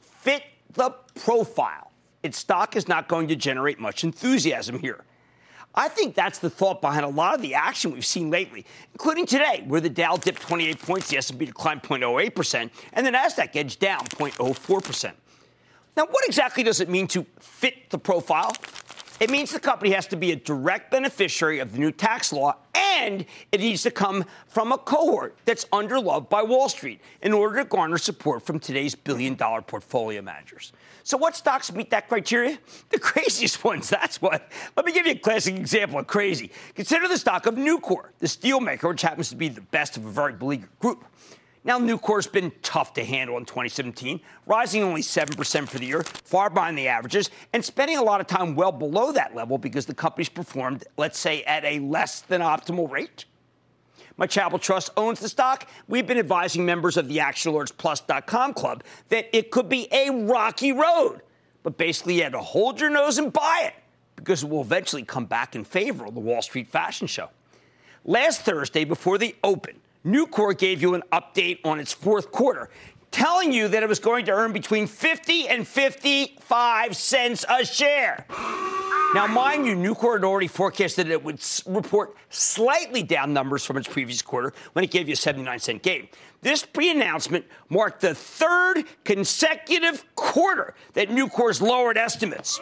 fit the profile, its stock is not going to generate much enthusiasm here. I think that's the thought behind a lot of the action we've seen lately, including today, where the Dow dipped 28 points, the S&P declined 0.08%, and the Nasdaq edged down 0.04%. Now, what exactly does it mean to fit the profile? It means the company has to be a direct beneficiary of the new tax law, and it needs to come from a cohort that's underloved by Wall Street in order to garner support from today's billion-dollar portfolio managers. So what stocks meet that criteria? The craziest ones, that's what. Let me give you a classic example of crazy. Consider the stock of Nucor, the steelmaker, which happens to be the best of a very beleaguered group. Now, Nucor's been tough to handle in 2017, rising only 7% for the year, far behind the averages, and spending a lot of time well below that level because the company's performed, let's say, at a less than optimal rate. My Chapel Trust owns the stock. We've been advising members of the ActionLordsPlus.com club that it could be a rocky road, but basically you had to hold your nose and buy it because it will eventually come back in favor of the Wall Street fashion show. Last Thursday, before the open, Nucor gave you an update on its fourth quarter, telling you that it was going to earn between 50 and 55 cents a share. Now, mind you, Nucor had already forecasted that it would report slightly down numbers from its previous quarter when it gave you a 79-cent gain. This pre-announcement marked the third consecutive quarter that Nucor's lowered estimates.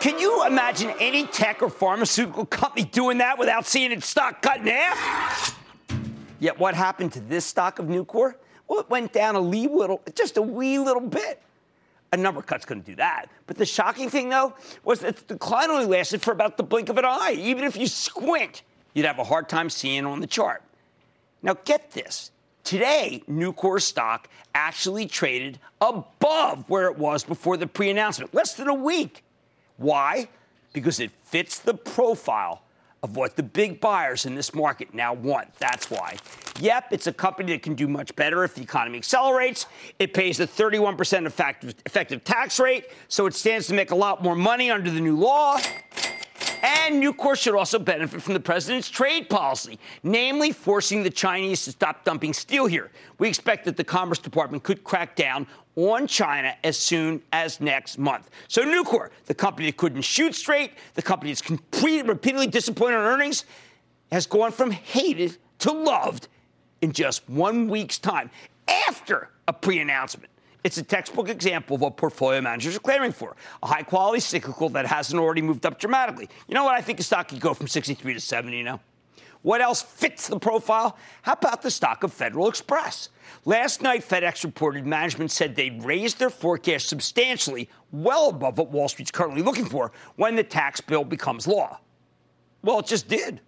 Can you imagine any tech or pharmaceutical company doing that without seeing its stock cut in half? Yet what happened to this stock of Nucor? Well, it went down a wee little bit. A number cut's going to do that. But the shocking thing, though, was that the decline only lasted for about the blink of an eye. Even if you squint, you'd have a hard time seeing on the chart. Now, get this. Today, Nucor stock actually traded above where it was before the pre-announcement, less than a week. Why? Because it fits the profile of what the big buyers in this market now want. That's why. Yep, it's a company that can do much better if the economy accelerates. It pays a 31% effective tax rate, so it stands to make a lot more money under the new law. And Nucor should also benefit from the president's trade policy, namely forcing the Chinese to stop dumping steel here. We expect that the Commerce Department could crack down on China as soon as next month. So Nucor, the company that couldn't shoot straight, the company that's repeatedly disappointed on earnings, has gone from hated to loved in just 1 week's time after a pre-announcement. It's a textbook example of what portfolio managers are clamoring for, a high-quality cyclical that hasn't already moved up dramatically. You know what? I think the stock could go from 63 to 70 now. What else fits the profile? How about the stock of Federal Express? Last night, FedEx reported management said they'd raised their forecast substantially, well above what Wall Street's currently looking for, when the tax bill becomes law. Well, it just did.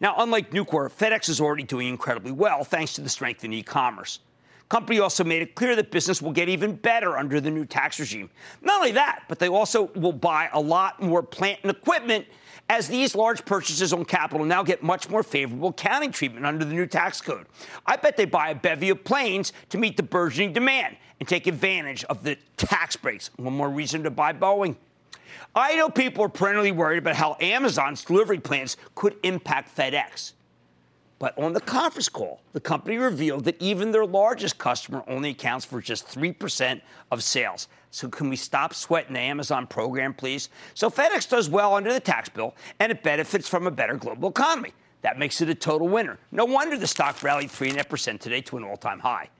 Now, unlike Nucor, FedEx is already doing incredibly well, thanks to the strength in e-commerce. Company also made it clear that business will get even better under the new tax regime. Not only that, but they also will buy a lot more plant and equipment, as these large purchases on capital now get much more favorable accounting treatment under the new tax code. I bet they buy a bevy of planes to meet the burgeoning demand and take advantage of the tax breaks. One more reason to buy Boeing. I know people are perennially worried about how Amazon's delivery plans could impact FedEx. But on the conference call, the company revealed that even their largest customer only accounts for just 3% of sales. So can we stop sweating the Amazon program, please? So FedEx does well under the tax bill, and it benefits from a better global economy. That makes it a total winner. No wonder the stock rallied 3.5% today to an all-time high.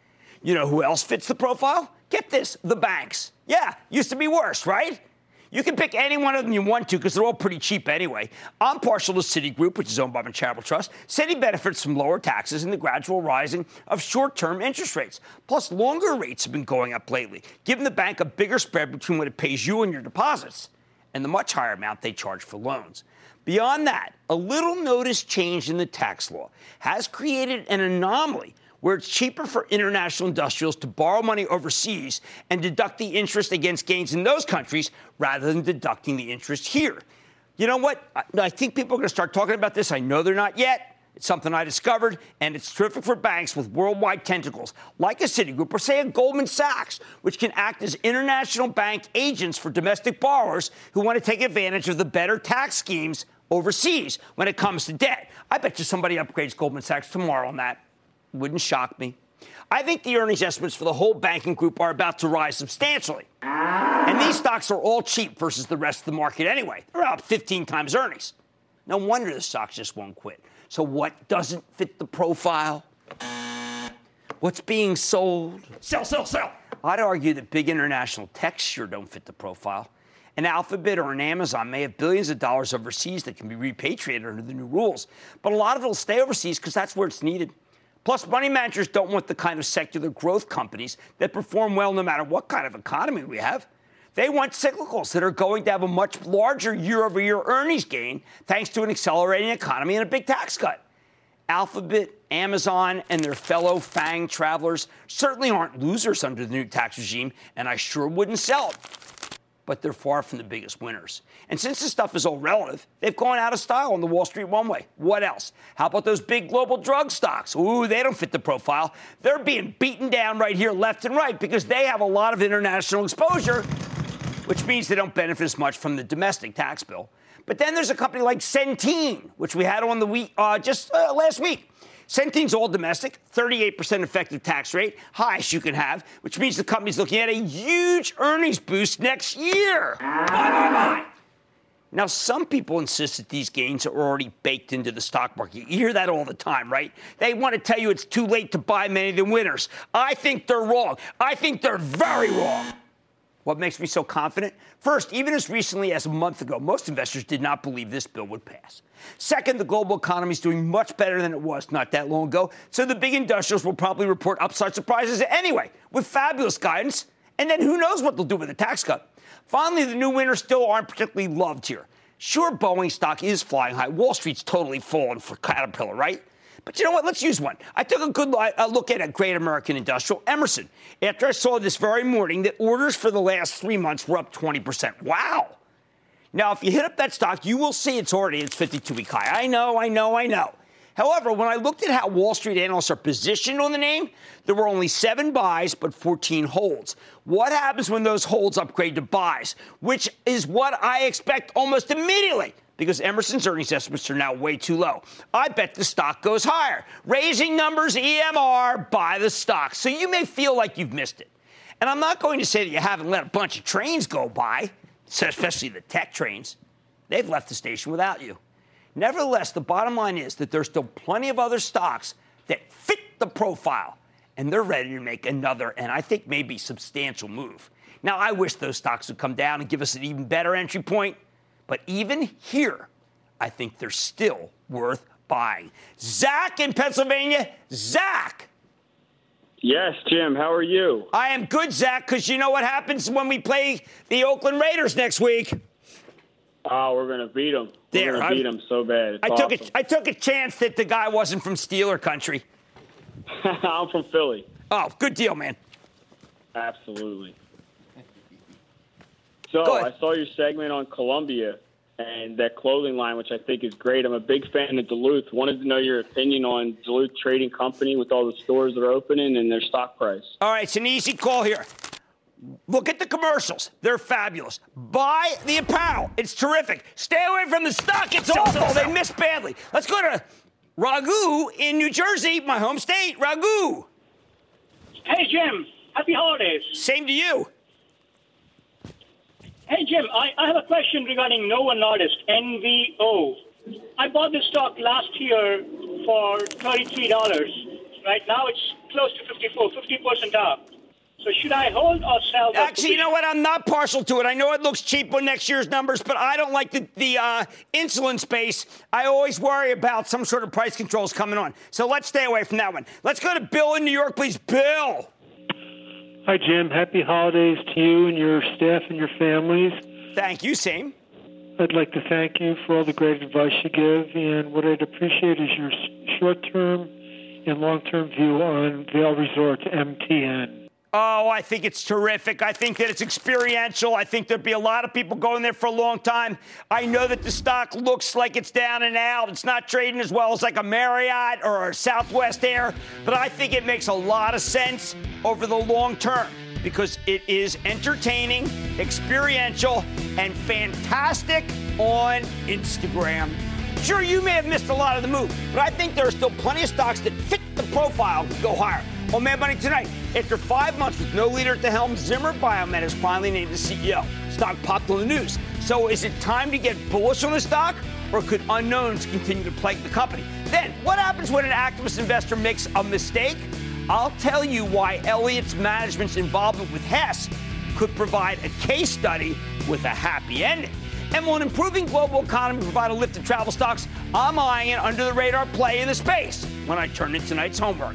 You know who else fits the profile? Get this, the banks. Yeah, used to be worse, right? You can pick any one of them you want to because they're all pretty cheap anyway. I'm partial to Citigroup, which is owned by the Chapel Trust. Citi benefits from lower taxes and the gradual rising of short-term interest rates. Plus, longer rates have been going up lately, giving the bank a bigger spread between what it pays you and your deposits and the much higher amount they charge for loans. Beyond that, a little noticed change in the tax law has created an anomaly where it's cheaper for international industrials to borrow money overseas and deduct the interest against gains in those countries rather than deducting the interest here. You know what? I think people are going to start talking about this. I know they're not yet. It's something I discovered, and it's terrific for banks with worldwide tentacles, like a Citigroup or, say, a Goldman Sachs, which can act as international bank agents for domestic borrowers who want to take advantage of the better tax schemes overseas when it comes to debt. I bet you somebody upgrades Goldman Sachs tomorrow on that. Wouldn't shock me. I think the earnings estimates for the whole banking group are about to rise substantially. And these stocks are all cheap versus the rest of the market anyway. They're up 15 times earnings. No wonder the stocks just won't quit. So what doesn't fit the profile? What's being sold? Sell, sell, sell. I'd argue that big international techs sure don't fit the profile. An Alphabet or an Amazon may have billions of dollars overseas that can be repatriated under the new rules. But a lot of it will stay overseas because that's where it's needed. Plus, money managers don't want the kind of secular growth companies that perform well no matter what kind of economy we have. They want cyclicals that are going to have a much larger year-over-year earnings gain thanks to an accelerating economy and a big tax cut. Alphabet, Amazon, and their fellow FANG travelers certainly aren't losers under the new tax regime, and I sure wouldn't sell them. But they're far from the biggest winners. And since this stuff is all relative, they've gone out of style on the Wall Street one-way. What else? How about those big global drug stocks? Ooh, they don't fit the profile. They're being beaten down right here left and right because they have a lot of international exposure, which means they don't benefit as much from the domestic tax bill. But then there's a company like Centene, which we had on the week last week. Centene's all domestic, 38% effective tax rate, highest you can have, which means the company's looking at a huge earnings boost next year. Bye. Now, some people insist that these gains are already baked into the stock market. You hear that all the time, right? They want to tell you it's too late to buy many of the winners. I think they're wrong. I think they're very wrong. What makes me so confident? First, even as recently as a month ago, most investors did not believe this bill would pass. Second, the global economy is doing much better than it was not that long ago, so the big industrials will probably report upside surprises anyway, with fabulous guidance, and then who knows what they'll do with the tax cut. Finally, the new winners still aren't particularly loved here. Sure, Boeing stock is flying high. Wall Street's totally fallen for Caterpillar, right? But you know what? Let's use one. I took a good look at a great American industrial, Emerson, after I saw this very morning that orders for the last 3 months were up 20%. Wow. Now, if you hit up that stock, you will see it's already its 52-week high. I know. However, when I looked at how Wall Street analysts are positioned on the name, there were only 7 buys but 14 holds. What happens when those holds upgrade to buys, which is what I expect almost immediately? Because Emerson's earnings estimates are now way too low. I bet the stock goes higher. Raising numbers, EMR, buy the stock. So you may feel like you've missed it. And I'm not going to say that you haven't let a bunch of trains go by, especially the tech trains. They've left the station without you. Nevertheless, the bottom line is that there's still plenty of other stocks that fit the profile, and they're ready to make another, and I think maybe substantial move. Now, I wish those stocks would come down and give us an even better entry point. But even here, I think they're still worth buy. Zach in Pennsylvania. Zach. Yes, Jim. How are you? I am good, Zach, because you know what happens when we play the Oakland Raiders next week. Oh, we're going to beat them. We're going to beat them so bad. I took a chance that the guy wasn't from Steeler country. I'm from Philly. Oh, good deal, man. Absolutely. So I saw your segment on Columbia and that clothing line, which I think is great. I'm a big fan of Duluth. Wanted to know your opinion on Duluth Trading Company with all the stores that are opening and their stock price. All right, it's an easy call here. Look at the commercials. They're fabulous. Buy the apparel. It's terrific. Stay away from the stock. It's awful. They missed badly. Let's go to Raghu in New Jersey, my home state. Raghu. Hey, Jim. Happy holidays. Same to you. Hey, Jim, I have a question regarding Novo Nordisk, NVO. I bought this stock last year for $33. Right now it's close to 54, 50% up. So should I hold or sell? Actually, you know what? I'm not partial to it. I know it looks cheap on next year's numbers, but I don't like the insulin space. I always worry about some sort of price controls coming on. So let's stay away from that one. Let's go to Bill in New York, please. Bill. Hi, Jim. Happy holidays to you and your staff and your families. Thank you. Same. I'd like to thank you for all the great advice you give. And what I'd appreciate is your short-term and long-term view on Vail Resorts, MTN. Oh, I think it's terrific. I think that it's experiential. I think there'd be a lot of people going there for a long time. I know that the stock looks like it's down and out. It's not trading as well as like a Marriott or a Southwest Air, but I think it makes a lot of sense over the long term because it is entertaining, experiential, and fantastic on Instagram. Sure, you may have missed a lot of the move, but I think there are still plenty of stocks that fit the profile to go higher. On Mad Money tonight, after 5 months with no leader at the helm, Zimmer Biomet is finally named the CEO. Stock popped on the news. So is it time to get bullish on the stock, or could unknowns continue to plague the company? Then, what happens when an activist investor makes a mistake? I'll tell you why Elliott's management's involvement with Hess could provide a case study with a happy ending. And will an improving global economy provide a lift to travel stocks? I'm eyeing an under-the-radar play in the space when I turn in tonight's homework.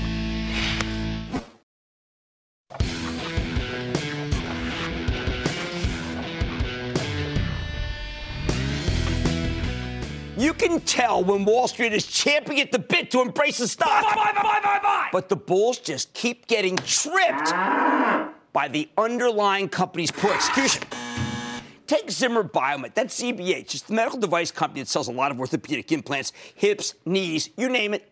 You can tell when Wall Street is champing at the bit to embrace the stock. Buy. But the bulls just keep getting tripped by the underlying company's poor execution. Take Zimmer Biomet, that's ZBH. It's the medical device company that sells a lot of orthopedic implants, hips, knees, you name it.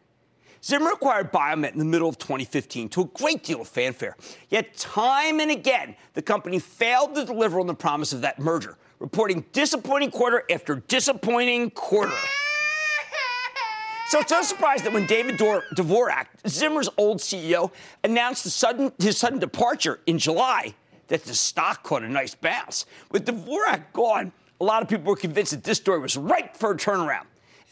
Zimmer acquired Biomet in the middle of 2015 to a great deal of fanfare. Yet time and again, the company failed to deliver on the promise of that merger, reporting disappointing quarter after disappointing quarter. So it's no surprise that when David Dvorak, Zimmer's old CEO, announced his sudden departure in July, that the stock caught a nice bounce. With Dvorak gone, a lot of people were convinced that this story was ripe for a turnaround.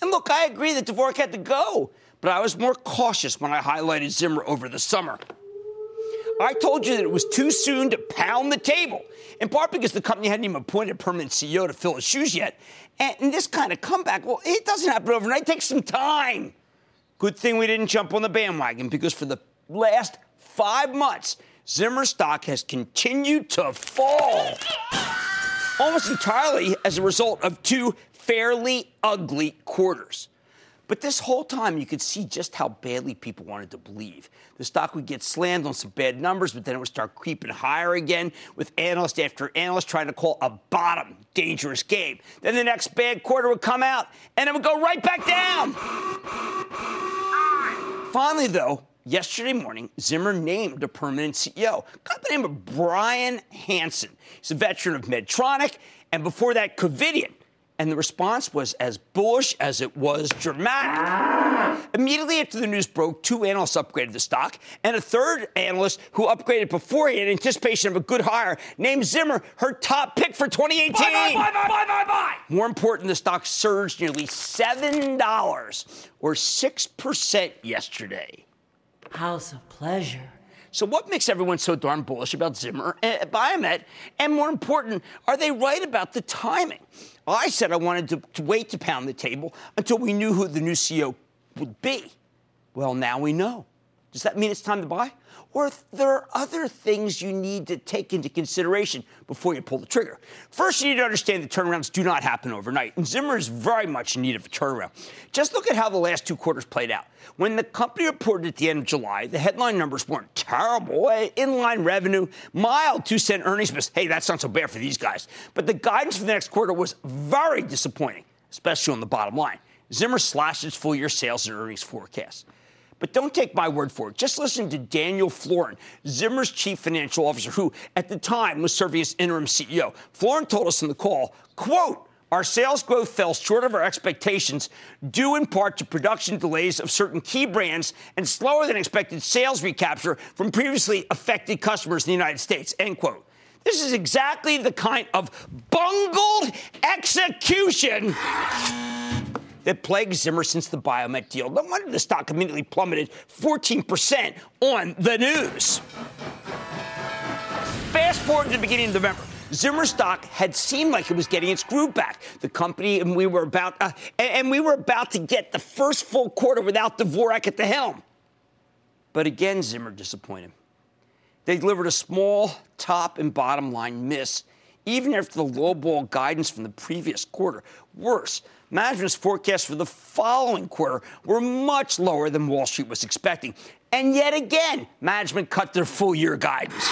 And look, I agree that Dvorak had to go, but I was more cautious when I highlighted Zimmer over the summer. I told you that it was too soon to pound the table, in part because the company hadn't even appointed a permanent CEO to fill his shoes yet. And this kind of comeback, well, it doesn't happen overnight. It takes some time. Good thing we didn't jump on the bandwagon, because for the last 5 months, Zimmer stock has continued to fall, almost entirely as a result of two fairly ugly quarters. But this whole time, you could see just how badly people wanted to believe. The stock would get slammed on some bad numbers, but then it would start creeping higher again, with analyst after analyst trying to call a bottom dangerous game. Then the next bad quarter would come out, and it would go right back down. Finally, though, yesterday morning, Zimmer named a permanent CEO, a guy by the name of Bryan Hanson. He's a veteran of Medtronic, and before that, Covidien. And the response was as bullish as it was dramatic. Immediately after the news broke, two analysts upgraded the stock, and a third analyst who upgraded beforehand in anticipation of a good hire named Zimmer her top pick for 2018. Buy. More important, the stock surged nearly $7 or 6% yesterday. House of Pleasure. So what makes everyone so darn bullish about Zimmer Biomet? And more important, are they right about the timing? I said I wanted to wait to pound the table until we knew who the new CEO would be. Well, now we know. Does that mean it's time to buy? Or there are other things you need to take into consideration before you pull the trigger. First, you need to understand that turnarounds do not happen overnight, and Zimmer is very much in need of a turnaround. Just look at how the last two quarters played out. When the company reported at the end of July, the headline numbers weren't terrible. Inline revenue, mild 2-cent earnings miss. Hey, that's not so bad for these guys. But the guidance for the next quarter was very disappointing, especially on the bottom line. Zimmer slashed its full-year sales and earnings forecast. But don't take my word for it. Just listen to Daniel Florin, Zimmer's chief financial officer, who at the time was serving as interim CEO. Florin told us in the call, quote, "Our sales growth fell short of our expectations due in part to production delays of certain key brands and slower than expected sales recapture from previously affected customers in the United States," end quote. This is exactly the kind of bungled execution that plagued Zimmer since the Biomet deal. No wonder the stock immediately plummeted 14% on the news. Fast forward to the beginning of November. Zimmer stock had seemed like it was getting its groove back. The company and we were about to get the first full quarter without Dvorak at the helm. But again, Zimmer disappointed. They delivered a small top and bottom line miss, even after the lowball guidance from the previous quarter. Worse, management's forecasts for the following quarter were much lower than Wall Street was expecting. And yet again, management cut their full-year guidance.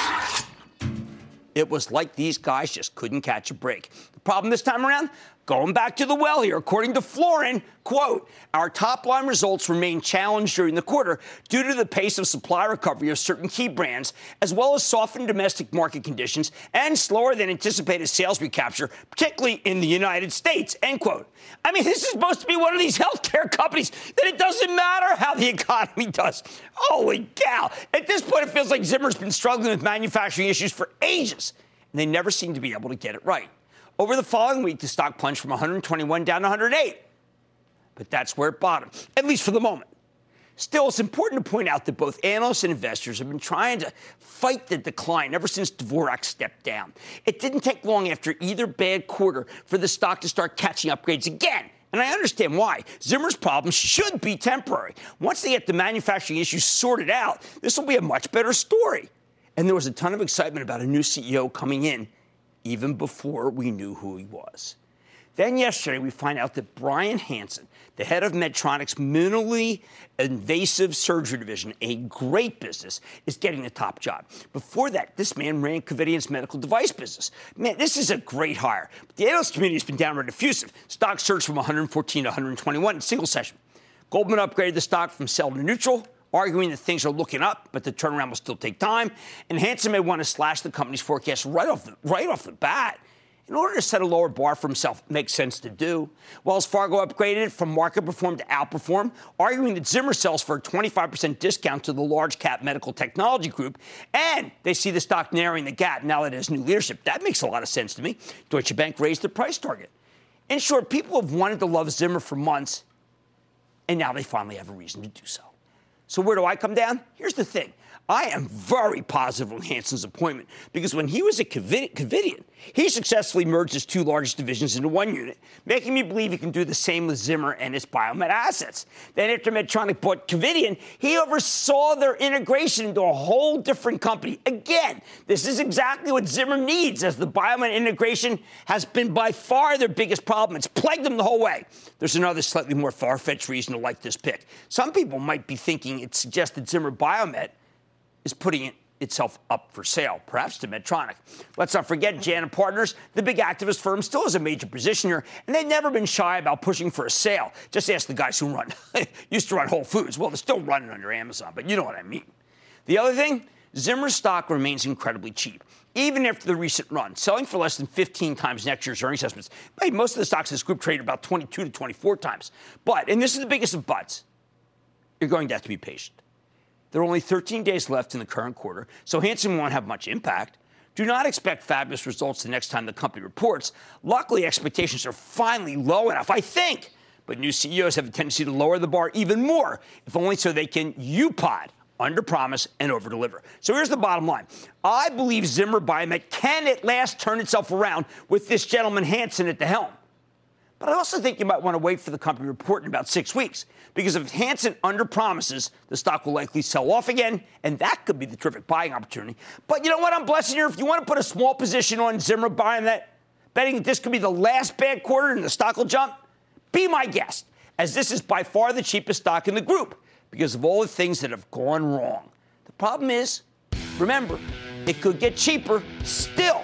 It was like these guys just couldn't catch a break. The problem this time around? Going back to the well here, according to Florin, quote, "Our top-line results remain challenged during the quarter due to the pace of supply recovery of certain key brands, as well as softened domestic market conditions and slower-than-anticipated sales recapture, particularly in the United States," end quote. I mean, this is supposed to be one of these healthcare companies that it doesn't matter how the economy does. Holy cow. At this point, it feels like Zimmer's been struggling with manufacturing issues for ages, and they never seem to be able to get it right. Over the following week, the stock plunged from 121 down to 108. But that's where it bottomed, at least for the moment. Still, it's important to point out that both analysts and investors have been trying to fight the decline ever since Dvorak stepped down. It didn't take long after either bad quarter for the stock to start catching upgrades again. And I understand why. Zimmer's problems should be temporary. Once they get the manufacturing issues sorted out, this will be a much better story. And there was a ton of excitement about a new CEO coming in, even before we knew who he was. Then yesterday, we find out that Bryan Hanson, the head of Medtronic's minimally invasive surgery division, a great business, is getting the top job. Before that, this man ran Covidien's medical device business. Man, this is a great hire. But the analyst community has been downward diffusive. Stock surged from 114 to 121 in a single session. Goldman upgraded the stock from sell to neutral, arguing that things are looking up, but the turnaround will still take time, and Hanson may want to slash the company's forecast right off the bat. In order to set a lower bar for himself, makes sense to do. Wells Fargo upgraded it from market perform to outperform, arguing that Zimmer sells for a 25% discount to the large-cap medical technology group, and they see the stock narrowing the gap now that it has new leadership. That makes a lot of sense to me. Deutsche Bank raised the price target. In short, people have wanted to love Zimmer for months, and now they finally have a reason to do so. So where do I come down? Here's the thing. I am very positive on Hanson's appointment because when he was at Covidien, he successfully merged his two largest divisions into one unit, making me believe he can do the same with Zimmer and his Biomet assets. Then after Medtronic bought Covidien, he oversaw their integration into a whole different company. Again, this is exactly what Zimmer needs, as the Biomet integration has been by far their biggest problem. It's plagued them the whole way. There's another slightly more far-fetched reason to like this pick. Some people might be thinking it suggests that Zimmer Biomet is putting itself up for sale, perhaps to Medtronic. Let's not forget JANA Partners, the big activist firm, still has a major position here, and they've never been shy about pushing for a sale. Just ask the guys who used to run Whole Foods. Well, they're still running under Amazon, but you know what I mean. The other thing, Zimmer's stock remains incredibly cheap. even after the recent run, selling for less than 15 times next year's earnings estimates. Most of the stocks in this group trade about 22 to 24 times. But, and this is the biggest of buts, you're going to have to be patient. There are only 13 days left in the current quarter, so Hanson won't have much impact. Do not expect fabulous results the next time the company reports. Luckily, expectations are finally low enough, I think. But new CEOs have a tendency to lower the bar even more, if only so they can U-pod, under-promise and over-deliver. So here's the bottom line. I believe Zimmer Biomet can at last turn itself around with this gentleman Hanson at the helm. But I also think you might want to wait for the company report in about 6 weeks, because if Hanson under-promises, the stock will likely sell off again, and that could be the terrific buying opportunity. But you know what? I'm blessing you. If you want to put a small position on Zimmer Biomet, betting that this could be the last bad quarter and the stock will jump, be my guest, as this is by far the cheapest stock in the group because of all the things that have gone wrong. The problem is, remember, it could get cheaper still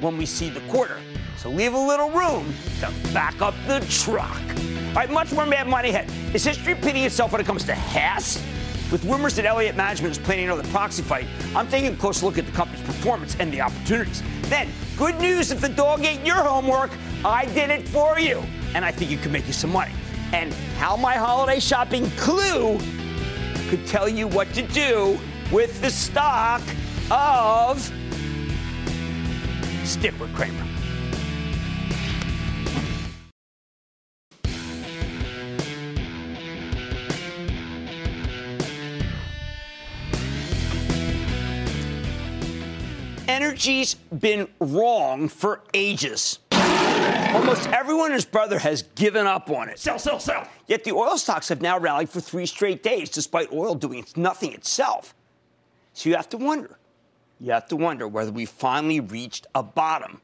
when we see the quarter. So leave a little room to back up the truck. All right, much more Mad Money ahead. Is history repeating itself when it comes to Hess? With rumors that Elliott Management is planning another proxy fight, I'm taking a close look at the company's performance and the opportunities. Then, good news if the dog ate your homework, I did it for you. And I think you could make you some money. And how my holiday shopping clue could tell you what to do with the stock of Stick with Cramer. Energy's been wrong for ages. Almost everyone and his brother has given up on it. Sell, sell, sell. Yet the oil stocks have now rallied for 3 straight days, despite oil doing nothing itself. So you have to wonder. You have to wonder whether we finally reached a bottom.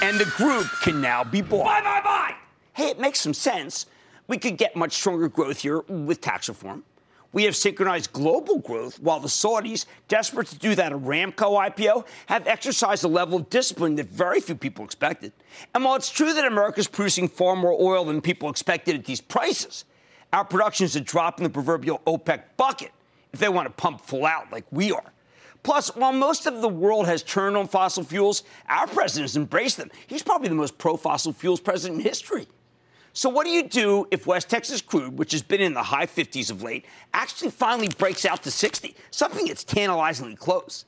And the group can now be bought. Buy, buy, buy! Hey, it makes some sense. We could get much stronger growth here with tax reform. We have synchronized global growth, while the Saudis, desperate to do that Aramco IPO, have exercised a level of discipline that very few people expected. And while it's true that America is producing far more oil than people expected at these prices, our production is a drop in the proverbial OPEC bucket if they want to pump full out like we are. Plus, while most of the world has turned on fossil fuels, our president has embraced them. He's probably the most pro-fossil fuels president in history. So what do you do if West Texas crude, which has been in the high 50s of late, actually finally breaks out to 60, something that's tantalizingly close?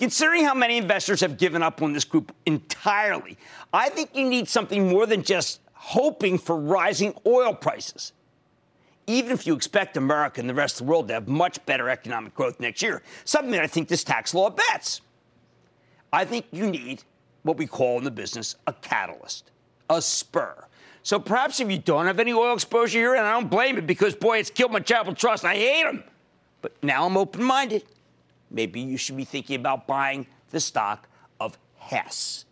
Considering how many investors have given up on this group entirely, I think you need something more than just hoping for rising oil prices. Even if you expect America and the rest of the world to have much better economic growth next year, something that I think this tax law bets. I think you need what we call in the business a catalyst, a spur. So perhaps if you don't have any oil exposure here, and I don't blame it because, boy, it's killed my Chapel Trust. I hate them. But now I'm open-minded. Maybe you should be thinking about buying the stock of Hess.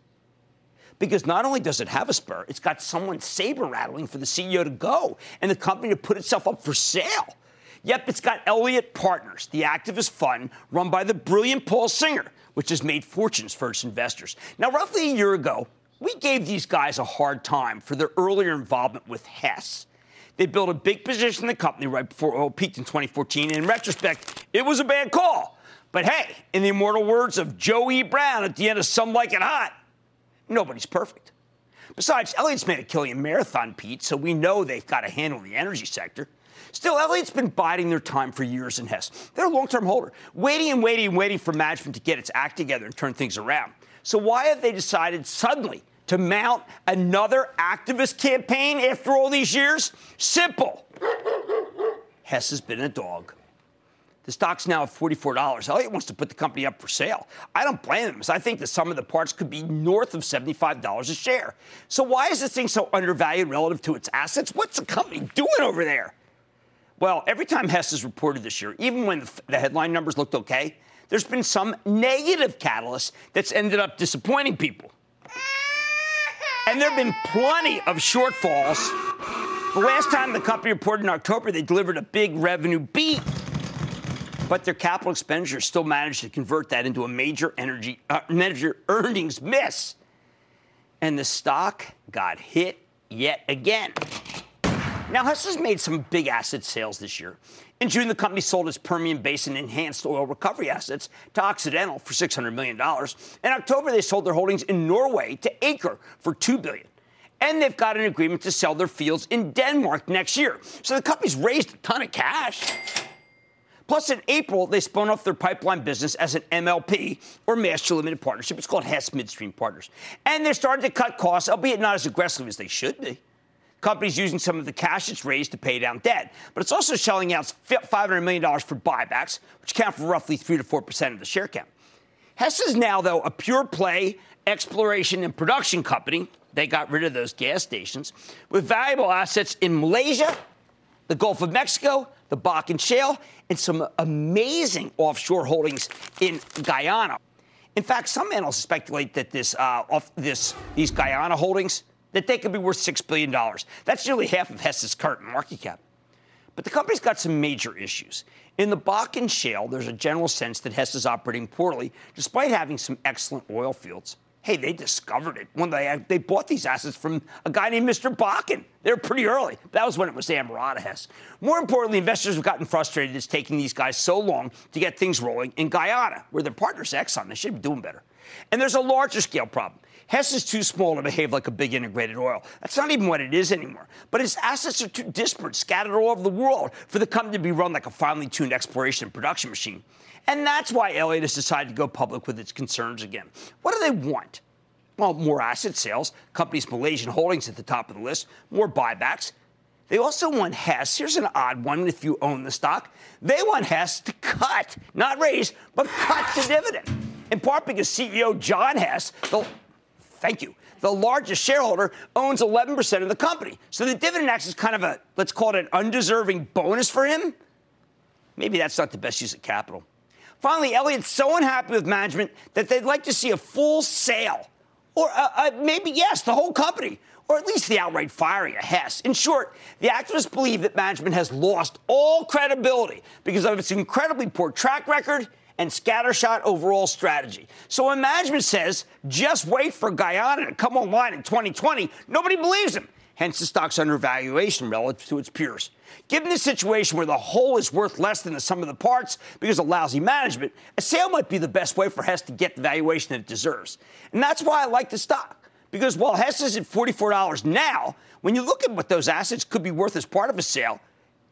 Because not only does it have a spur, it's got someone saber-rattling for the CEO to go and the company to put itself up for sale. Yep, it's got Elliott Partners, the activist fund run by the brilliant Paul Singer, which has made fortunes for its investors. Now, roughly a year ago, we gave these guys a hard time for their earlier involvement with Hess. They built a big position in the company right before oil peaked in 2014, and in retrospect, it was a bad call. But hey, in the immortal words of Joe E. Brown at the end of Some Like It Hot, nobody's perfect. Besides, Elliott's made a killing in Marathon, Pete, so we know they've got a handle on the energy sector. Still, Elliott's been biding their time for years in Hess. They're a long-term holder, waiting for management to get its act together and turn things around. So why have they decided suddenly to mount another activist campaign after all these years? Simple. Hess has been a dog. The stock's now at $44. Elliott wants to put the company up for sale. I don't blame him, because I think the sum of the parts could be north of $75 a share. So why is this thing so undervalued relative to its assets? What's the company doing over there? Well, every time Hess is reported this year, even when the headline numbers looked okay, there's been some negative catalyst that's ended up disappointing people. And there have been plenty of shortfalls. The last time the company reported in October, they delivered a big revenue beat. But their capital expenditure still managed to convert that into a major earnings miss. And the stock got hit yet again. Now, Hess has made some big asset sales this year. In June, the company sold its Permian Basin enhanced oil recovery assets to Occidental for $600 million. In October, they sold their holdings in Norway to Aker for $2 billion. And they've got an agreement to sell their fields in Denmark next year. So the company's raised a ton of cash. Plus, in April, they spun off their pipeline business as an MLP, or Master Limited Partnership. It's called Hess Midstream Partners. And they're starting to cut costs, albeit not as aggressively as they should be. Company's using some of the cash it's raised to pay down debt. But it's also shelling out $500 million for buybacks, which account for roughly 3 to 4% of the share count. Hess is now, though, a pure-play exploration and production company. They got rid of those gas stations, with valuable assets in Malaysia, the Gulf of Mexico, the Bakken Shale, and some amazing offshore holdings in Guyana. In fact, some analysts speculate that these Guyana holdings, that they could be worth $6 billion. That's nearly half of Hess's current market cap. But the company's got some major issues. In the Bakken Shale, there's a general sense that Hess is operating poorly, despite having some excellent oil fields. Hey, they discovered it when they bought these assets from a guy named Mr. Bakken. They were pretty early. That was when it was Amerada Hess. More importantly, investors have gotten frustrated it's taking these guys so long to get things rolling in Guyana, where their partner's Exxon. They should be doing better. And there's a larger scale problem. Hess is too small to behave like a big integrated oil. That's not even what it is anymore. But its assets are too disparate, scattered all over the world, for the company to be run like a finely tuned exploration and production machine. And that's why Elliott has decided to go public with its concerns again. What do they want? Well, more asset sales, company's Malaysian holdings at the top of the list, more buybacks. They also want Hess. Here's an odd one if you own the stock. They want Hess to cut, not raise, but cut the dividend. In part because CEO John Hess, the largest shareholder, owns 11% of the company. So the dividend acts as kind of a, let's call it an undeserving bonus for him. Maybe that's not the best use of capital. Finally, Elliott's so unhappy with management that they'd like to see a full sale. Or maybe, yes, the whole company. Or at least the outright firing of Hess. In short, the activists believe that management has lost all credibility because of its incredibly poor track record and scattershot overall strategy. So when management says, just wait for Guyana to come online in 2020, nobody believes him. Hence, the stock's undervaluation relative to its peers. Given the situation where the whole is worth less than the sum of the parts because of lousy management, a sale might be the best way for Hess to get the valuation that it deserves. And that's why I like the stock, because while Hess is at $44 now, when you look at what those assets could be worth as part of a sale,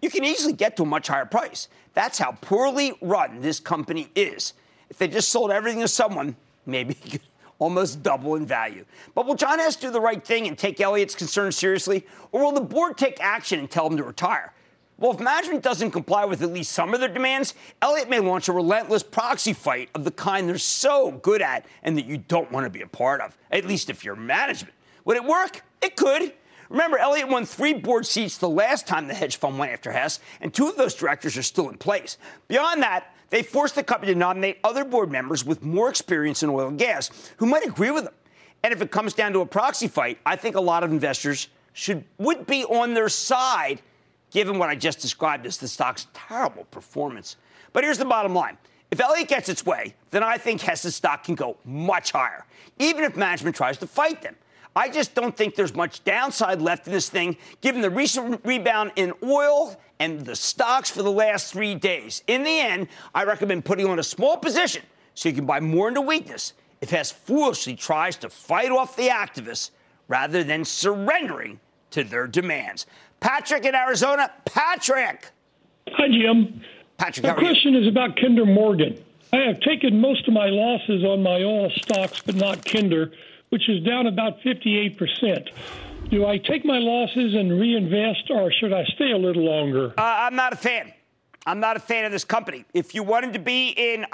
you can easily get to a much higher price. That's how poorly run this company is. If they just sold everything to someone, maybe you could almost double in value. But will John Hess do the right thing and take Elliott's concerns seriously? Or will the board take action and tell him to retire? Well, if management doesn't comply with at least some of their demands, Elliott may launch a relentless proxy fight of the kind they're so good at and that you don't want to be a part of, at least if you're management. Would it work? It could. Remember, Elliott won 3 board seats the last time the hedge fund went after Hess, and 2 of those directors are still in place. Beyond that, they forced the company to nominate other board members with more experience in oil and gas who might agree with them. And if it comes down to a proxy fight, I think a lot of investors would be on their side, given what I just described as the stock's terrible performance. But here's the bottom line. If Elliott gets its way, then I think Hess's stock can go much higher, even if management tries to fight them. I just don't think there's much downside left in this thing, given the recent rebound in oil and the stocks for the last 3 days. In the end, I recommend putting on a small position so you can buy more into weakness if Hess foolishly tries to fight off the activists rather than surrendering to their demands. Patrick in Arizona. Patrick. Hi, Jim. Patrick, how are you? The question is about Kinder Morgan. I have taken most of my losses on my oil stocks, but not Kinder, which is down about 58%. Do I take my losses and reinvest, or should I stay a little longer? I'm not a fan. I'm not a fan of this company. If you wanted to be in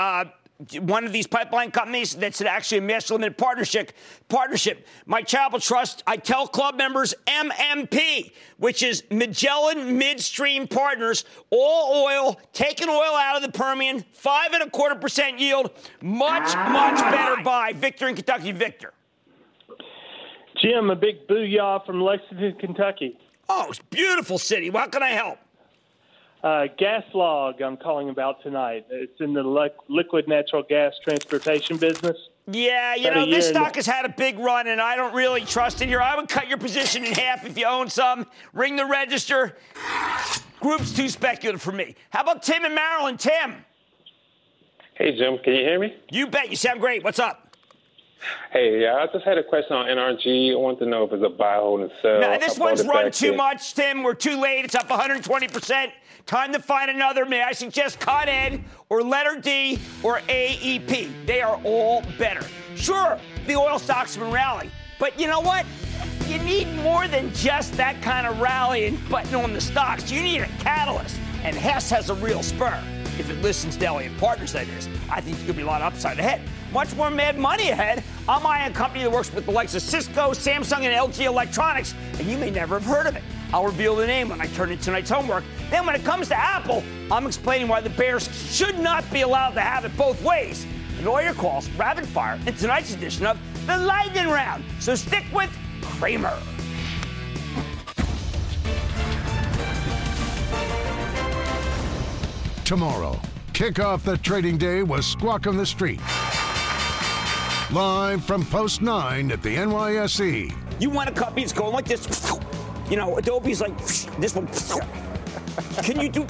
one of these pipeline companies that's actually a master limited partnership, my Chapel Trust, I tell club members, MMP, which is Magellan Midstream Partners, all oil, taking oil out of the Permian, 5.25% yield, much better buy. Victor in Kentucky. Victor. Jim, a big booyah from Lexington, Kentucky. Oh, it's a beautiful city. How can I help? Gaslog I'm calling about tonight. It's in the liquid natural gas transportation business. Yeah, you know, this stock has had a big run, and I don't really trust it here. I would cut your position in half if you own some. Ring the register. Group's too speculative for me. How about Tim in Maryland? Tim. Hey, Jim. Can you hear me? You bet. You sound great. What's up? Hey, I just had a question on NRG. I want to know if it's a buy, hold, and sell. No, this one's run too much, Tim. We're too late. It's up 120%. Time to find another. May I suggest Con Ed or Letter D or AEP? They are all better. Sure, the oil stocks have been rallying, but you know what? You need more than just that kind of rally and button on the stocks. You need a catalyst, and Hess has a real spur. If it listens to Elliott Partners, that is. I think there could be a lot of upside ahead. Much more Mad Money ahead. I'm eyeing a company that works with the likes of Cisco, Samsung, and LG Electronics, and you may never have heard of it. I'll reveal the name when I turn in tonight's homework. Then when it comes to Apple, I'm explaining why the bears should not be allowed to have it both ways. And all your calls, rapid fire, in tonight's edition of The Lightning Round. So stick with Cramer. Tomorrow, kick off the trading day with Squawk on the Street. Live from Post 9 at the NYSE. You want a company that's going like this? You know, Adobe's like, this one. Can you do?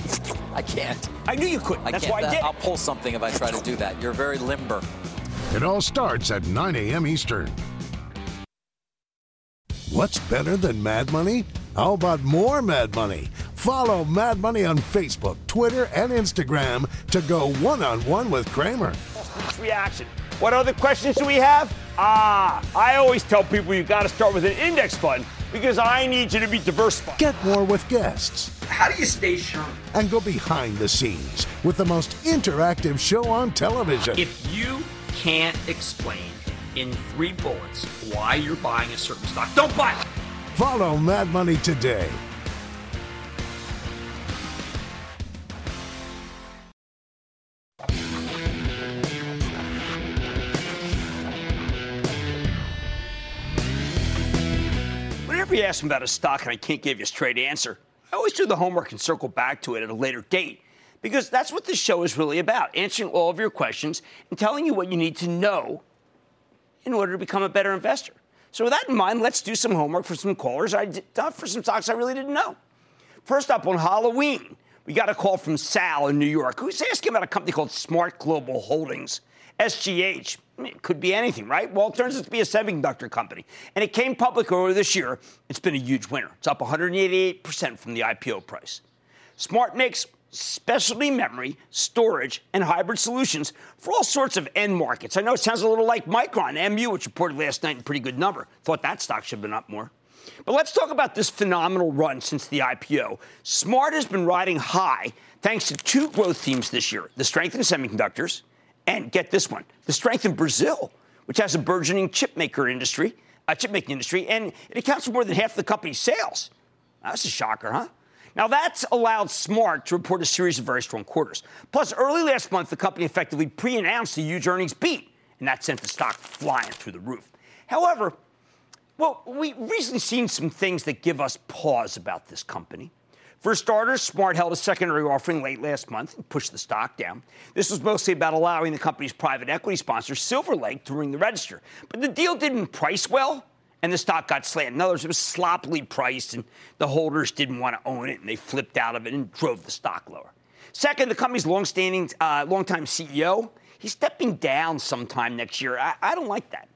I can't. I knew you couldn't. That's why I did it. I'll pull something if I try to do that. You're very limber. It all starts at 9 a.m. Eastern. What's better than Mad Money? How about more Mad Money? Follow Mad Money on Facebook, Twitter, and Instagram to go one-on-one with Cramer. Reaction. What other questions do we have? I always tell people you got to start with an index fund because I need you to be diversified. Get more with guests. How do you stay sharp? And go behind the scenes with the most interactive show on television. If you can't explain in 3 bullets why you're buying a certain stock, don't buy it. Follow Mad Money today. You ask me about a stock and I can't give you a straight answer, I always do the homework and circle back to it at a later date because that's what this show is really about, answering all of your questions and telling you what you need to know in order to become a better investor. So with that in mind, let's do some homework for some callers, for some stocks I really didn't know. First up, on Halloween, we got a call from Sal in New York who's asking about a company called Smart Global Holdings, SGH. It could be anything, right? Well, it turns out to be a semiconductor company. And it came public earlier this year. It's been a huge winner. It's up 188% from the IPO price. Smart makes specialty memory, storage, and hybrid solutions for all sorts of end markets. I know it sounds a little like Micron, MU, which reported last night in a pretty good number. Thought that stock should have been up more. But let's talk about this phenomenal run since the IPO. Smart has been riding high thanks to 2 growth themes this year, the strength in semiconductors, and get this one, the strength in Brazil, which has a burgeoning chip making industry, and it accounts for more than half the company's sales. That's a shocker, huh? Now, that's allowed Smart to report a series of very strong quarters. Plus, early last month, the company effectively pre-announced a huge earnings beat, and that sent the stock flying through the roof. However, we've recently seen some things that give us pause about this company. For starters, Smart held a secondary offering late last month and pushed the stock down. This was mostly about allowing the company's private equity sponsor, Silver Lake, to ring the register. But the deal didn't price well, and the stock got slammed. In other words, it was sloppily priced, and the holders didn't want to own it, and they flipped out of it and drove the stock lower. Second, the company's longtime CEO, he's stepping down sometime next year. I don't like that.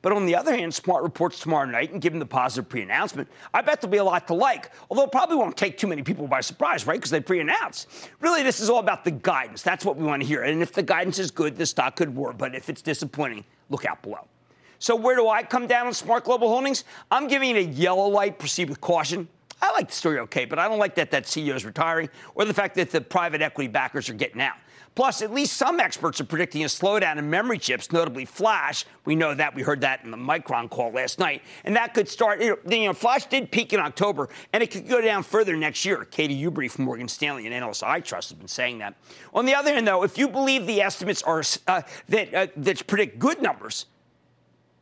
But on the other hand, Smart reports tomorrow night, and given the positive pre-announcement, I bet there'll be a lot to like, although it probably won't take too many people by surprise, right, because they pre-announced. Really, this is all about the guidance. That's what we want to hear. And if the guidance is good, the stock could roar. But if it's disappointing, look out below. So where do I come down on Smart Global Holdings? I'm giving it a yellow light, proceed with caution. I like the story okay, but I don't like that CEO is retiring or the fact that the private equity backers are getting out. Plus, at least some experts are predicting a slowdown in memory chips, notably flash. We know that. We heard that in the Micron call last night. And that could start, flash did peak in October, and it could go down further next year. Katie Ubrey from Morgan Stanley, an analyst I trust, has been saying that. On the other hand, though, if you believe the estimates are that predict good numbers,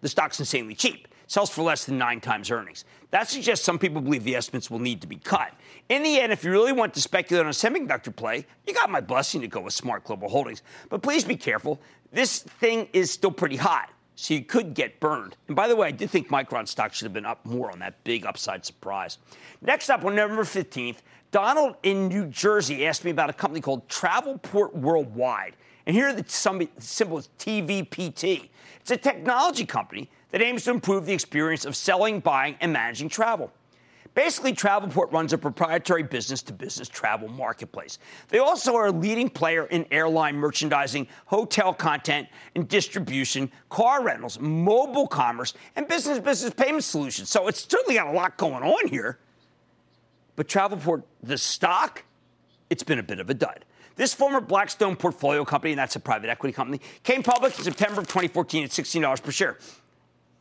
the stock's insanely cheap. sells for less than 9 times earnings. That suggests some people believe the estimates will need to be cut. In the end, if you really want to speculate on a semiconductor play, you got my blessing to go with Smart Global Holdings. But please be careful. This thing is still pretty hot, so you could get burned. And by the way, I did think Micron stock should have been up more on that big upside surprise. Next up, on November 15th, Donald in New Jersey asked me about a company called Travelport Worldwide. And here the symbol is TVPT. It's a technology company that aims to improve the experience of selling, buying, and managing travel. Basically, Travelport runs a proprietary business-to-business travel marketplace. They also are a leading player in airline merchandising, hotel content and distribution, car rentals, mobile commerce, and business-to-business payment solutions. So it's certainly got a lot going on here. But Travelport, the stock, it's been a bit of a dud. This former Blackstone portfolio company, and that's a private equity company, came public in September of 2014 at $16 per share.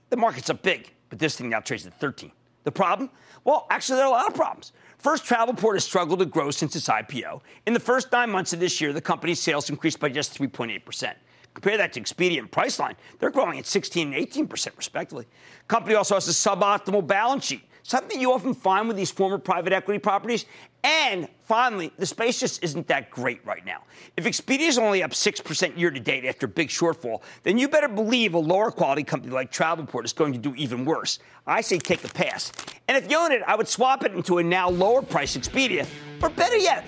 The market's up big, but this thing now trades at $13. The problem? Well, actually, there are a lot of problems. First, Travelport has struggled to grow since its IPO. In the first 9 months of this year, the company's sales increased by just 3.8%. Compare that to Expedia and Priceline. They're growing at 16 and 18%, respectively. The company also has a suboptimal balance sheet, something you often find with these former private equity properties. And finally, the space just isn't that great right now. If Expedia is only up 6% year-to-date after a big shortfall, then you better believe a lower-quality company like Travelport is going to do even worse. I say take a pass. And if you own it, I would swap it into a now lower-priced Expedia. Or better yet,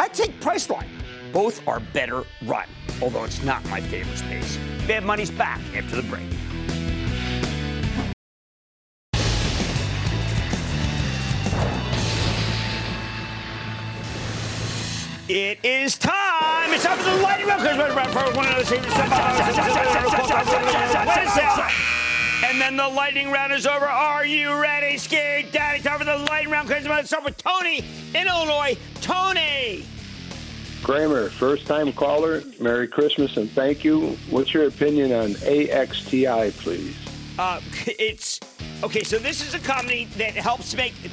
I'd take Priceline. Both are better run, although it's not my favorite space. Mad Money's back after the break. It is time. It's time for the lightning round. And then the lightning round is over. Are you ready, Scared Daddy? Time for the lightning round. Let's start with Tony in Illinois. Tony. Cramer, first-time caller. Merry Christmas and thank you. What's your opinion on AXTI, please? Okay, so this is a company that helps make the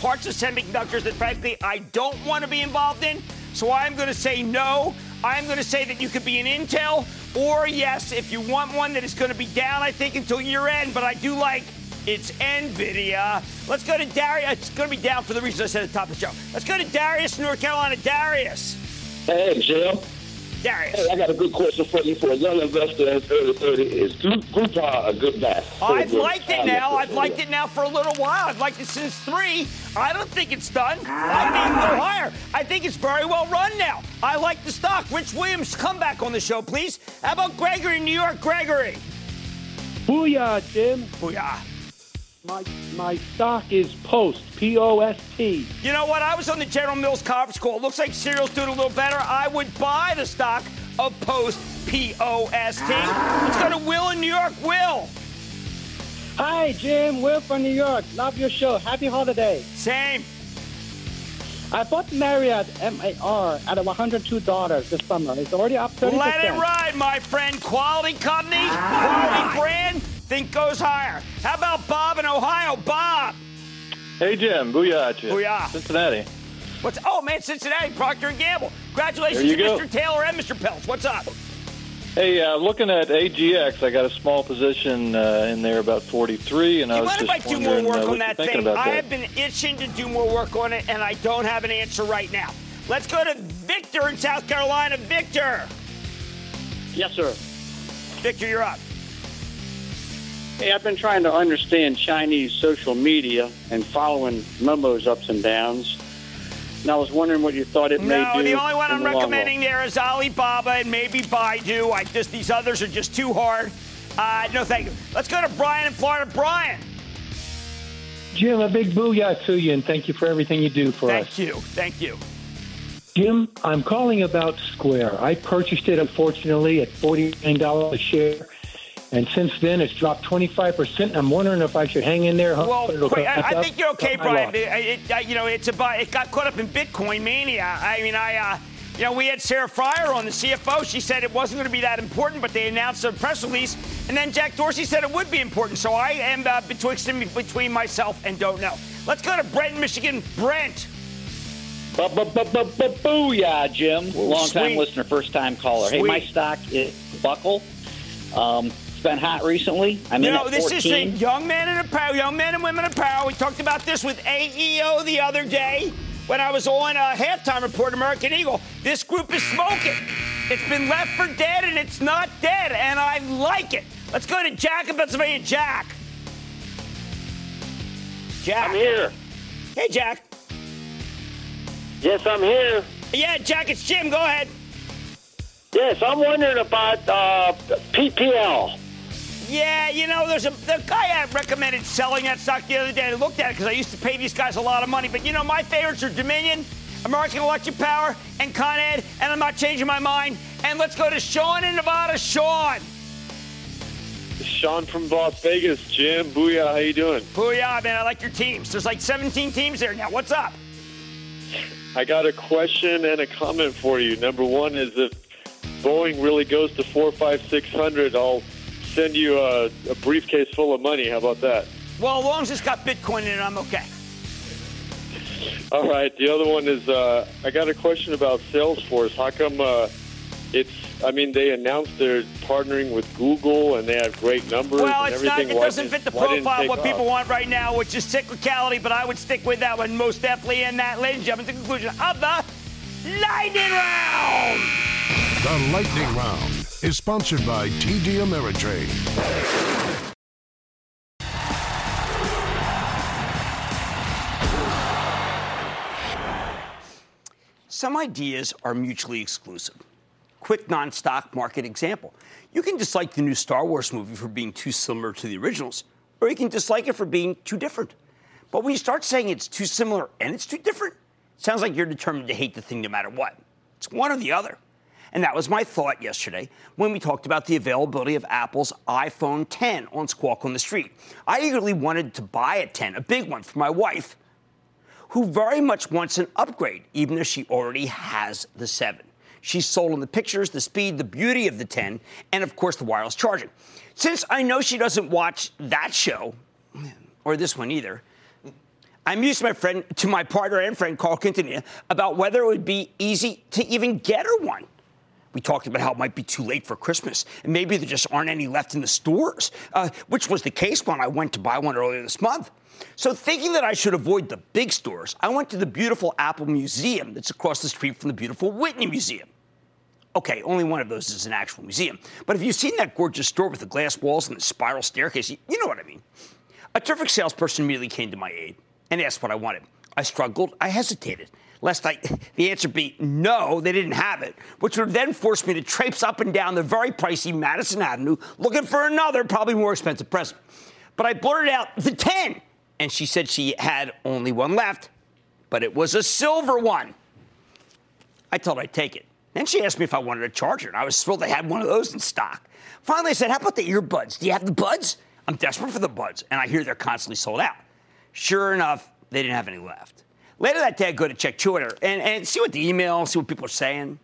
parts of semiconductors that, frankly, I don't want to be involved in. So I'm going to say no. I'm going to say that you could be an Intel or yes if you want one that is going to be down, I think, until year-end. But I do like it's NVIDIA. Let's go to Darius. It's going to be down for the reasons I said at the top of the show. Let's go to Darius, North Carolina. Darius. Hey, Jill. Darius. Hey, I got a good question for you. For a young investor in 30, is Groupon a good buy? I've liked it now. I've liked it now for a little while. I've liked it since 3. I don't think it's done. I think it's a little higher. I think it's very well run now. I like the stock. Rich Williams, come back on the show, please. How about Gregory in New York? Gregory. Booyah, Jim. Booyah. My stock is Post, P-O-S-T. You know what? I was on the General Mills conference call. It looks like cereal's doing a little better. I would buy the stock of Post, P-O-S-T. Let's go to Will in New York. Will. Hi, Jim. Will from New York. Love your show. Happy holiday. Same. I bought Marriott, M-A-R, at $102 this summer. It's already up 30%. Let it ride, my friend. Quality company, quality brand. Think goes higher. How about Bob in Ohio? Bob. Hey, Jim. Booyah, Jim. Booyah. Cincinnati. Cincinnati, Procter & Gamble. Congratulations to go. Mr. Taylor and Mr. Peltz. What's up? Hey, looking at AGX, I got a small position in there, about 43, and I was just wondering what you're thinking about that. Do you mind if I do more work on that thing? I have been itching to do more work on it, and I don't have an answer right now. Let's go to Victor in South Carolina. Victor. Yes, sir. Victor, you're up. Hey, I've been trying to understand Chinese social media and following Momo's ups and downs. And I was wondering what you thought it may do. No, the only one I'm recommending there is Alibaba and maybe Baidu. These others are just too hard. No, thank you. Let's go to Brian in Florida. Brian. Jim, a big booyah to you, and thank you for everything you do for us. Thank you. Jim, I'm calling about Square. I purchased it, unfortunately, at $49 a share. And since then, it's dropped 25%. I'm wondering if I should hang in there. Well, I think you're okay, Brian. It got caught up in Bitcoin mania. We had Sarah Friar on, the CFO. She said it wasn't going to be that important, but they announced a press release. And then Jack Dorsey said it would be important. So I am between myself and don't know. Let's go to Brent in Michigan. Brent. Booyah, Jim. Long-time listener, first-time caller. Hey, my stock is Buckle. It's been hot recently. This is a young men and women of power. We talked about this with AEO the other day when I was on a halftime report, American Eagle. This group is smoking. It's been left for dead, and it's not dead, and I like it. Let's go to Jack in Pennsylvania. Jack. I'm here. Hey, Jack. Yes, I'm here. Yeah, Jack, it's Jim. Go ahead. Yes, I'm wondering about PPL. Yeah, there's the guy I recommended selling that stock the other day. I looked at it because I used to pay these guys a lot of money. But, my favorites are Dominion, American Electric Power, and Con Ed, and I'm not changing my mind. And let's go to Sean in Nevada. Sean from Las Vegas. Jim, booyah, how you doing? Booyah, man, I like your teams. There's like 17 teams there now. What's up? I got a question and a comment for you. Number one is if Boeing really goes to 4, 5, 600, I'll send you a briefcase full of money. How about that? Well, as long as it's got Bitcoin in it, I'm okay. All right. The other one is I got a question about Salesforce. How come they announced they're partnering with Google and they have great numbers and everything. Well, it doesn't fit the profile of what people want right now, which is cyclicality, but I would stick with that one most definitely. And that, ladies and gentlemen, the conclusion of the Lightning Round. The Lightning Round is sponsored by TD Ameritrade. Some ideas are mutually exclusive. Quick non-stock market example. You can dislike the new Star Wars movie for being too similar to the originals, or you can dislike it for being too different. But when you start saying it's too similar and it's too different, it sounds like you're determined to hate the thing no matter what. It's one or the other. And that was my thought yesterday when we talked about the availability of Apple's iPhone 10 on Squawk on the Street. I eagerly wanted to buy a 10, a big one, for my wife, who very much wants an upgrade, even though she already has the 7. She's sold on the pictures, the speed, the beauty of the 10, and, of course, the wireless charging. Since I know she doesn't watch that show, or this one either, I'm used to my partner and friend, Carl Quintanilla, about whether it would be easy to even get her one. We talked about how it might be too late for Christmas, and maybe there just aren't any left in the stores, which was the case when I went to buy one earlier this month. So thinking that I should avoid the big stores, I went to the beautiful Apple Museum that's across the street from the beautiful Whitney Museum. Okay, only one of those is an actual museum. But if you've seen that gorgeous store with the glass walls and the spiral staircase, you know what I mean. A terrific salesperson immediately came to my aid and asked what I wanted. I struggled. I hesitated, lest the answer be no, they didn't have it, which would then force me to traipse up and down the very pricey Madison Avenue looking for another, probably more expensive present. But I blurted out the 10. And she said she had only one left, but it was a silver one. I told her I'd take it. Then she asked me if I wanted a charger, and I was thrilled they had one of those in stock. Finally, I said, how about the earbuds? Do you have the buds? I'm desperate for the buds, and I hear they're constantly sold out. Sure enough, they didn't have any left. Later that day, I go to check Twitter and see what the email, see what people are saying.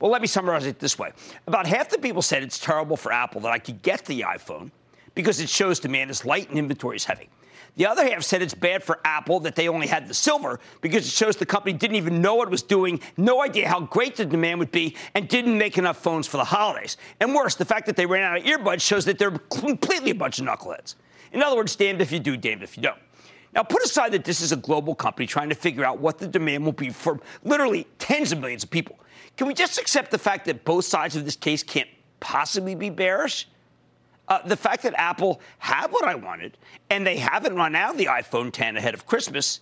Well, let me summarize it this way. About half the people said it's terrible for Apple that I could get the iPhone because it shows demand is light and inventory is heavy. The other half said it's bad for Apple that they only had the silver because it shows the company didn't even know what it was doing, no idea how great the demand would be, and didn't make enough phones for the holidays. And worse, the fact that they ran out of earbuds shows that they're completely a bunch of knuckleheads. In other words, damned if you do, damned if you don't. Now, put aside that this is a global company trying to figure out what the demand will be for literally tens of millions of people. Can we just accept the fact that both sides of this case can't possibly be bearish? The fact that Apple had what I wanted and they haven't run out of the iPhone 10 ahead of Christmas,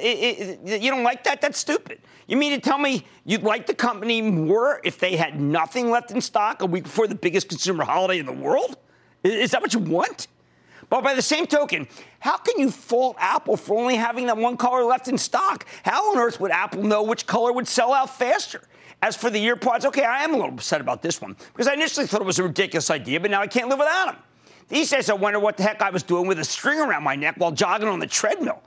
you don't like that? That's stupid. You mean to tell me you'd like the company more if they had nothing left in stock a week before the biggest consumer holiday in the world? Is that what you want? But by the same token, how can you fault Apple for only having that one color left in stock? How on earth would Apple know which color would sell out faster? As for the EarPods, okay, I am a little upset about this one because I initially thought it was a ridiculous idea, but now I can't live without them. These days, I wonder what the heck I was doing with a string around my neck while jogging on the treadmill.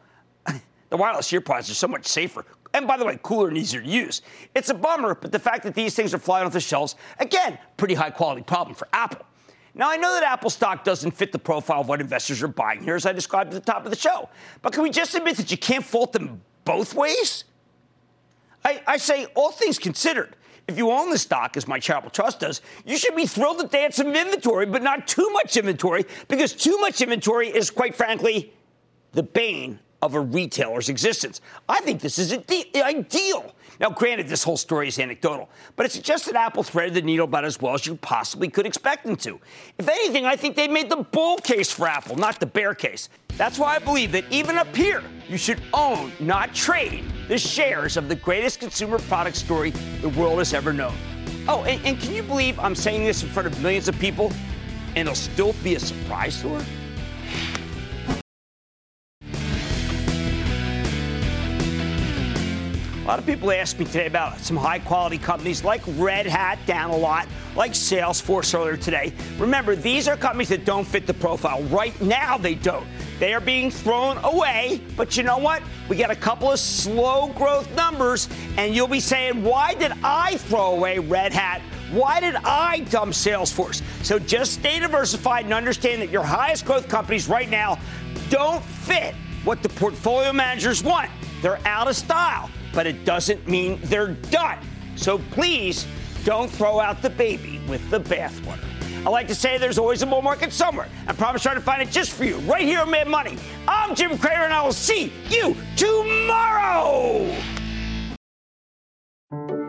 The wireless EarPods are so much safer and, by the way, cooler and easier to use. It's a bummer, but the fact that these things are flying off the shelves, again, pretty high-quality problem for Apple. Now, I know that Apple stock doesn't fit the profile of what investors are buying here, as I described at the top of the show, but can we just admit that you can't fault them both ways? I say, all things considered, If you own the stock, as my Chapel Trust does, you should be thrilled that they had some inventory, but not too much inventory, because too much inventory is, quite frankly, the bane of a retailer's existence. I think this is ideal. Now, granted, this whole story is anecdotal, but it suggests that Apple threaded the needle about as well as you possibly could expect them to. If anything, I think they made the bull case for Apple, not the bear case. That's why I believe that even up here, you should own, not trade, the shares of the greatest consumer product story the world has ever known. Oh, and can you believe I'm saying this in front of millions of people, and it'll still be a surprise to her? A lot of people asked me today about some high-quality companies like Red Hat, down a lot, like Salesforce earlier today. Remember, these are companies that don't fit the profile. Right now, they don't. They are being thrown away, but you know what? We got a couple of slow-growth numbers, and you'll be saying, why did I throw away Red Hat? Why did I dump Salesforce? So just stay diversified and understand that your highest-growth companies right now don't fit what the portfolio managers want. They're out of style. But it doesn't mean they're done. So please don't throw out the baby with the bathwater. I like to say there's always a bull market somewhere. I promise trying to find it just for you right here on Mad Money. I'm Jim Cramer, and I will see you tomorrow.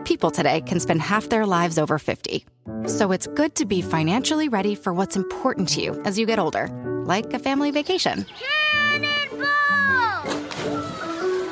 People today can spend half their lives over 50. So it's good to be financially ready for what's important to you as you get older, like a family vacation.